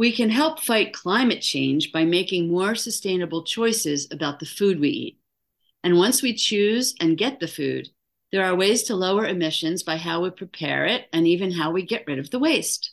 We can help fight climate change by making more sustainable choices about the food we eat. And once we choose and get the food, there are ways to lower emissions by how we prepare it and even how we get rid of the waste.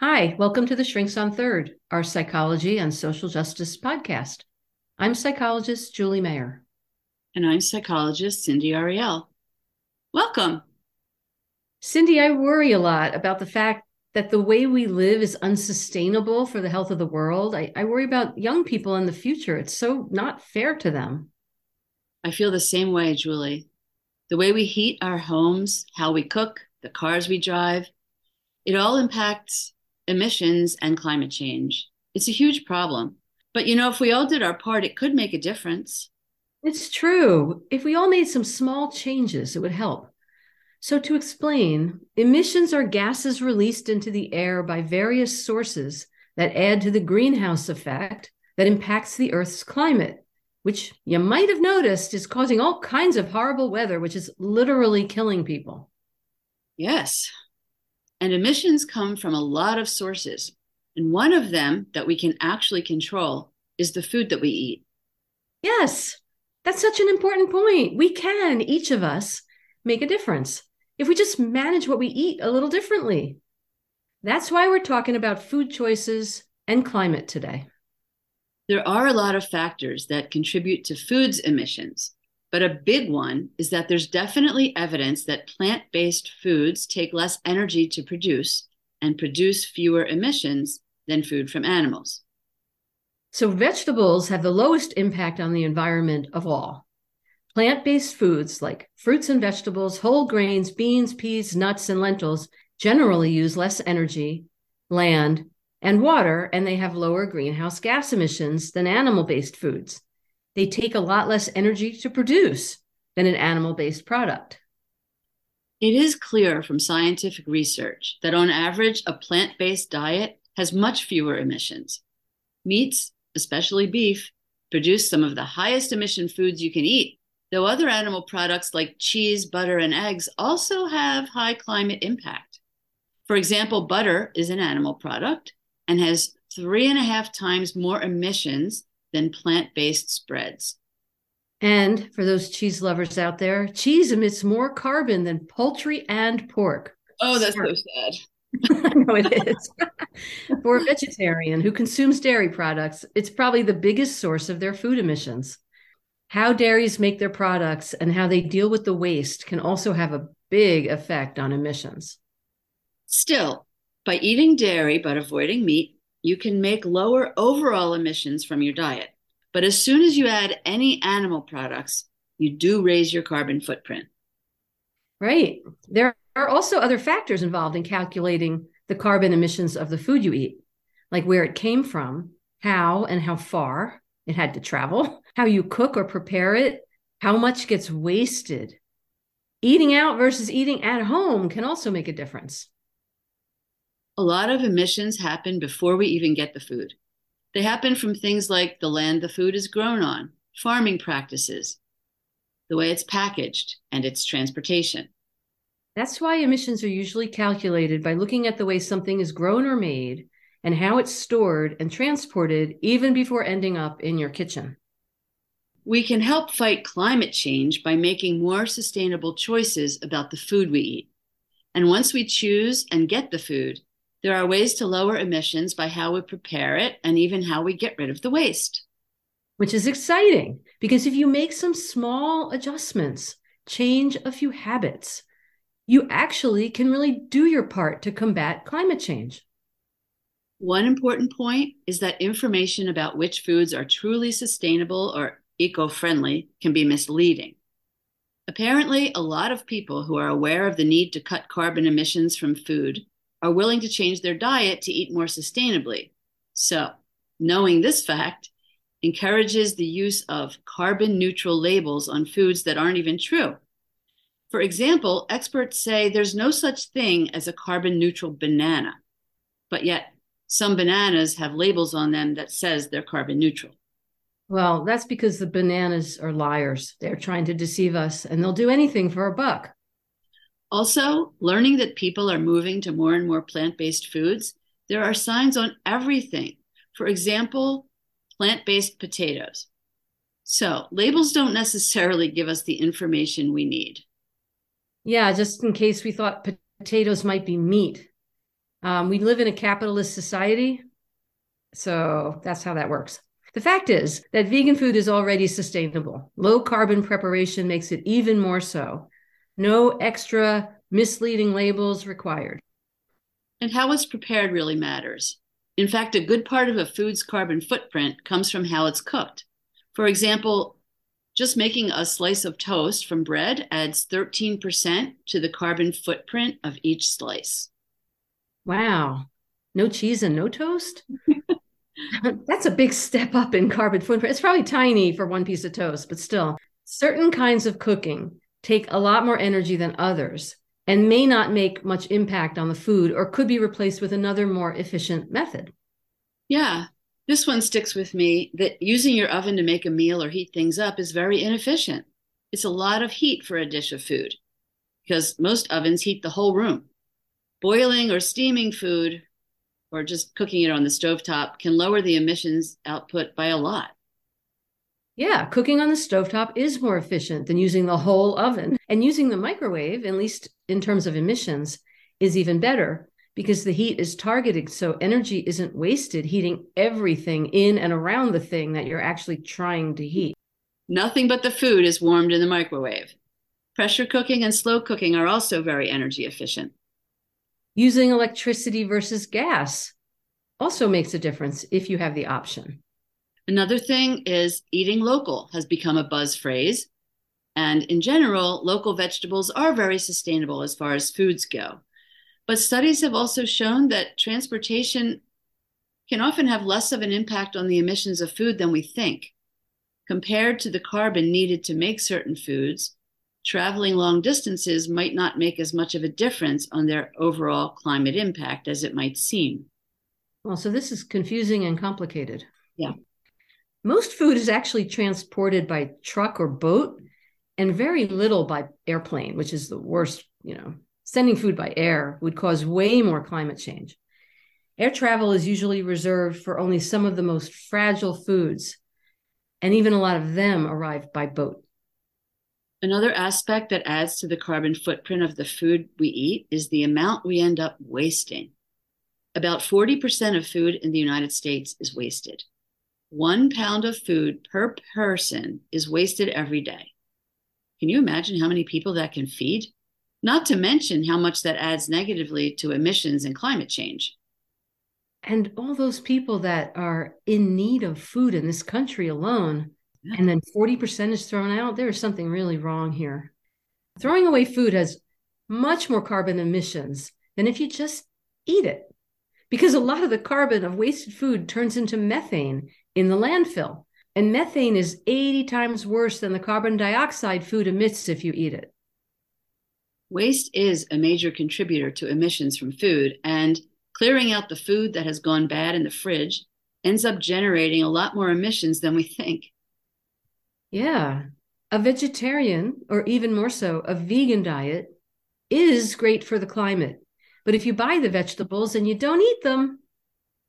Hi, welcome to The Shrinks on Third, our psychology and social justice podcast. I'm psychologist Julie Mayer. And I'm psychologist Cindy Ariel. Welcome. Cindy, I worry a lot about the fact that the way we live is unsustainable for the health of the world. I worry about young people in the future. It's so not fair to them. I feel the same way, Julie. The way we heat our homes, how we cook, the cars we drive, it all impacts emissions and climate change. It's a huge problem. But you know, if we all did our part, it could make a difference. It's true. If we all made some small changes, it would help. So to explain, emissions are gases released into the air by various sources that add to the greenhouse effect that impacts the Earth's climate, which you might have noticed is causing all kinds of horrible weather, which is literally killing people. Yes. And emissions come from a lot of sources. And one of them that we can actually control is the food that we eat. Yes, that's such an important point. We can, each of us, make a difference if we just manage what we eat a little differently. That's why we're talking about food choices and climate today. There are a lot of factors that contribute to food's emissions. But a big one is that there's definitely evidence that plant-based foods take less energy to produce and produce fewer emissions than food from animals. So vegetables have the lowest impact on the environment of all. Plant-based foods like fruits and vegetables, whole grains, beans, peas, nuts, and lentils generally use less energy, land, and water, and they have lower greenhouse gas emissions than animal-based foods. They take a lot less energy to produce than an animal-based product. It is clear from scientific research that on average, a plant-based diet has much fewer emissions. Meats, especially beef, produce some of the highest emission foods you can eat, though other animal products like cheese, butter, and eggs also have high climate impact. For example, butter is an animal product and has 3.5 times more emissions than plant-based spreads. And for those cheese lovers out there, cheese emits more carbon than poultry and pork. Oh, that's so sad. I know it is. For a vegetarian who consumes dairy products, it's probably the biggest source of their food emissions. How dairies make their products and how they deal with the waste can also have a big effect on emissions. Still, by eating dairy but avoiding meat, you can make lower overall emissions from your diet. But as soon as you add any animal products, you do raise your carbon footprint. Right. There are also other factors involved in calculating the carbon emissions of the food you eat, like where it came from, how and how far it had to travel, how you cook or prepare it, how much gets wasted. Eating out versus eating at home can also make a difference. A lot of emissions happen before we even get the food. They happen from things like the land the food is grown on, farming practices, the way it's packaged, and its transportation. That's why emissions are usually calculated by looking at the way something is grown or made and how it's stored and transported even before ending up in your kitchen. We can help fight climate change by making more sustainable choices about the food we eat. And once we choose and get the food, there are ways to lower emissions by how we prepare it and even how we get rid of the waste. Which is exciting, because if you make some small adjustments, change a few habits, you actually can really do your part to combat climate change. One important point is that information about which foods are truly sustainable or eco-friendly can be misleading. Apparently, a lot of people who are aware of the need to cut carbon emissions from food are willing to change their diet to eat more sustainably. So, knowing this fact, encourages the use of carbon neutral labels on foods that aren't even true. For example, experts say there's no such thing as a carbon neutral banana, but yet some bananas have labels on them that says they're carbon neutral. Well, that's because the bananas are liars. They're trying to deceive us, and they'll do anything for a buck. Also, learning that people are moving to more and more plant-based foods, there are signs on everything. For example, plant-based potatoes. So labels don't necessarily give us the information we need. Yeah, just in case we thought potatoes might be meat. We live in a capitalist society, so that's how that works. The fact is that vegan food is already sustainable. Low carbon preparation makes it even more so. No extra misleading labels required. And how it's prepared really matters. In fact, a good part of a food's carbon footprint comes from how it's cooked. For example, just making a slice of toast from bread adds 13% to the carbon footprint of each slice. Wow. No cheese and no toast? That's a big step up in carbon footprint. It's probably tiny for one piece of toast, but still. Certain kinds of cooking take a lot more energy than others and may not make much impact on the food or could be replaced with another more efficient method. Yeah, this one sticks with me, that using your oven to make a meal or heat things up is very inefficient. It's a lot of heat for a dish of food because most ovens heat the whole room. Boiling or steaming food, or just cooking it on the stovetop, can lower the emissions output by a lot. Yeah, cooking on the stovetop is more efficient than using the whole oven. And using the microwave, at least in terms of emissions, is even better because the heat is targeted, so energy isn't wasted heating everything in and around the thing that you're actually trying to heat. Nothing but the food is warmed in the microwave. Pressure cooking and slow cooking are also very energy efficient. Using electricity versus gas also makes a difference if you have the option. Another thing is eating local has become a buzz phrase. And in general, local vegetables are very sustainable as far as foods go. But studies have also shown that transportation can often have less of an impact on the emissions of food than we think. Compared to the carbon needed to make certain foods, traveling long distances might not make as much of a difference on their overall climate impact as it might seem. Well, so this is confusing and complicated. Yeah. Most food is actually transported by truck or boat and very little by airplane, which is the worst, Sending food by air would cause way more climate change. Air travel is usually reserved for only some of the most fragile foods, and even a lot of them arrive by boat. Another aspect that adds to the carbon footprint of the food we eat is the amount we end up wasting. About 40% of food in the United States is wasted. 1 pound of food per person is wasted every day. Can you imagine how many people that can feed? Not to mention how much that adds negatively to emissions and climate change. And all those people that are in need of food in this country alone, and then 40% is thrown out. There is something really wrong here. Throwing away food has much more carbon emissions than if you just eat it, because a lot of the carbon of wasted food turns into methane in the landfill. And methane is 80 times worse than the carbon dioxide food emits if you eat it. Waste is a major contributor to emissions from food, and clearing out the food that has gone bad in the fridge ends up generating a lot more emissions than we think. Yeah, a vegetarian, or even more so, a vegan diet is great for the climate. But if you buy the vegetables and you don't eat them,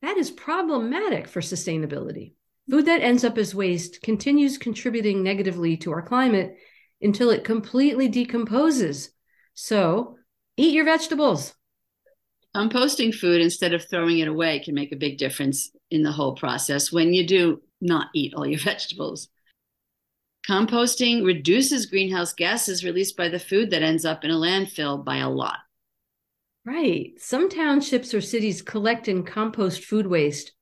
that is problematic for sustainability. Food that ends up as waste continues contributing negatively to our climate until it completely decomposes. So eat your vegetables. Composting food instead of throwing it away can make a big difference in the whole process when you do not eat all your vegetables. Composting reduces greenhouse gases released by the food that ends up in a landfill by a lot. Right. Some townships or cities collect and compost food waste,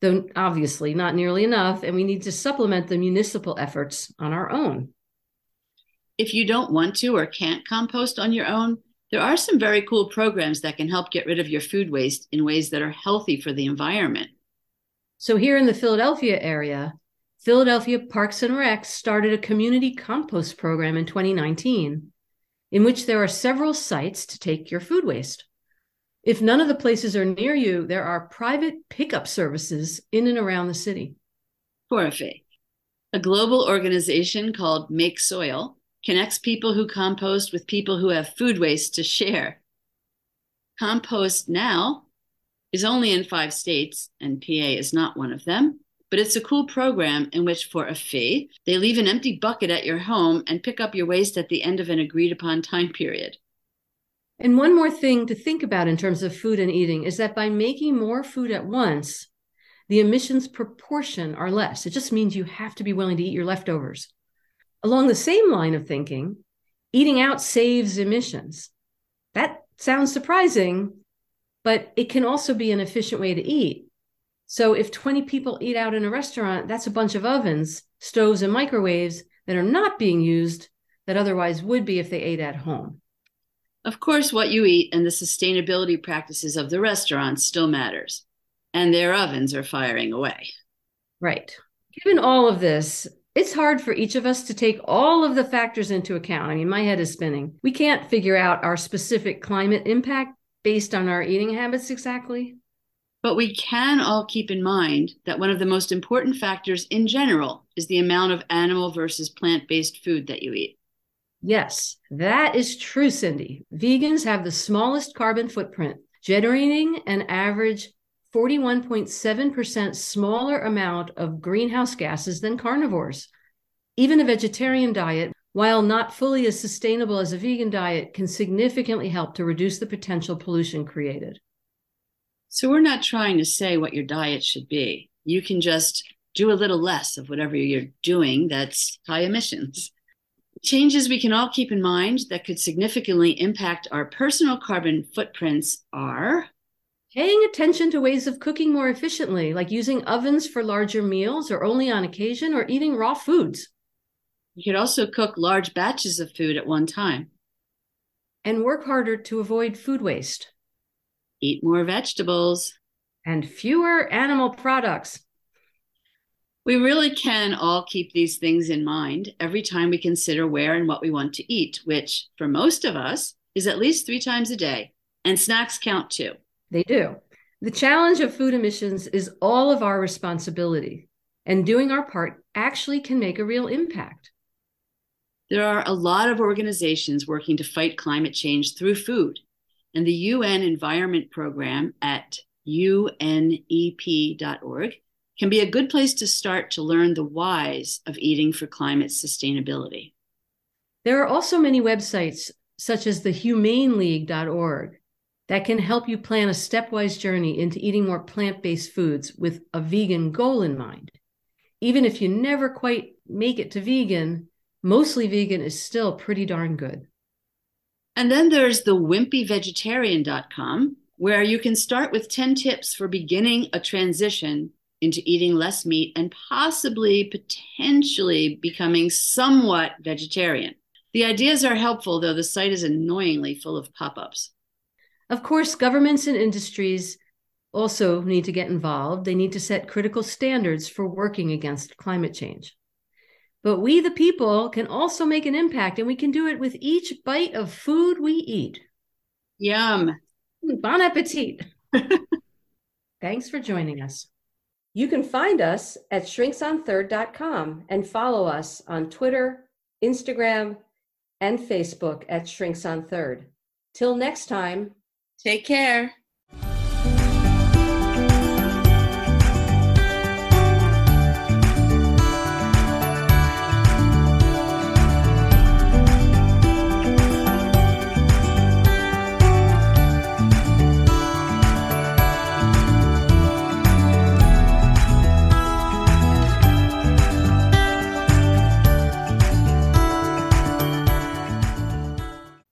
though obviously not nearly enough, and we need to supplement the municipal efforts on our own. If you don't want to or can't compost on your own, there are some very cool programs that can help get rid of your food waste in ways that are healthy for the environment. So here in the Philadelphia area, Philadelphia Parks and Recs started a community compost program in 2019, in which there are several sites to take your food waste. If none of the places are near you, there are private pickup services in and around the city. Coryphe, a global organization called Make Soil, connects people who compost with people who have food waste to share. Compost Now is only in 5 states, and PA is not one of them. But it's a cool program in which, for a fee, they leave an empty bucket at your home and pick up your waste at the end of an agreed-upon time period. And one more thing to think about in terms of food and eating is that by making more food at once, the emissions proportion are less. It just means you have to be willing to eat your leftovers. Along the same line of thinking, eating out saves emissions. That sounds surprising, but it can also be an efficient way to eat. So if 20 people eat out in a restaurant, that's a bunch of ovens, stoves, and microwaves that are not being used that otherwise would be if they ate at home. Of course, what you eat and the sustainability practices of the restaurant still matters, and their ovens are firing away. Right. Given all of this, it's hard for each of us to take all of the factors into account. I mean, my head is spinning. We can't figure out our specific climate impact based on our eating habits exactly. But we can all keep in mind that one of the most important factors in general is the amount of animal versus plant-based food that you eat. Yes, that is true, Cindy. Vegans have the smallest carbon footprint, generating an average 41.7% smaller amount of greenhouse gases than carnivores. Even a vegetarian diet, while not fully as sustainable as a vegan diet, can significantly help to reduce the potential pollution created. So we're not trying to say what your diet should be. You can just do a little less of whatever you're doing that's high emissions. Changes we can all keep in mind that could significantly impact our personal carbon footprints are paying attention to ways of cooking more efficiently, like using ovens for larger meals or only on occasion, or eating raw foods. You could also cook large batches of food at one time. And work harder to avoid food waste. Eat more vegetables. And fewer animal products. We really can all keep these things in mind every time we consider where and what we want to eat, which, for most of us, is at least 3 times a day. And snacks count too. They do. The challenge of food emissions is all of our responsibility, and doing our part actually can make a real impact. There are a lot of organizations working to fight climate change through food. And the UN Environment Program at UNEP.org can be a good place to start to learn the whys of eating for climate sustainability. There are also many websites, such as the humaneleague.org, that can help you plan a stepwise journey into eating more plant-based foods with a vegan goal in mind. Even if you never quite make it to vegan, mostly vegan is still pretty darn good. And then there's the wimpyvegetarian.com, where you can start with 10 tips for beginning a transition into eating less meat and potentially becoming somewhat vegetarian. The ideas are helpful, though the site is annoyingly full of pop-ups. Of course, governments and industries also need to get involved. They need to set critical standards for working against climate change. But we, the people, can also make an impact, and we can do it with each bite of food we eat. Yum. Bon appetit. Thanks for joining us. You can find us at shrinksonthird.com and follow us on Twitter, Instagram, and Facebook at Shrinks on Third. Till next time, take care.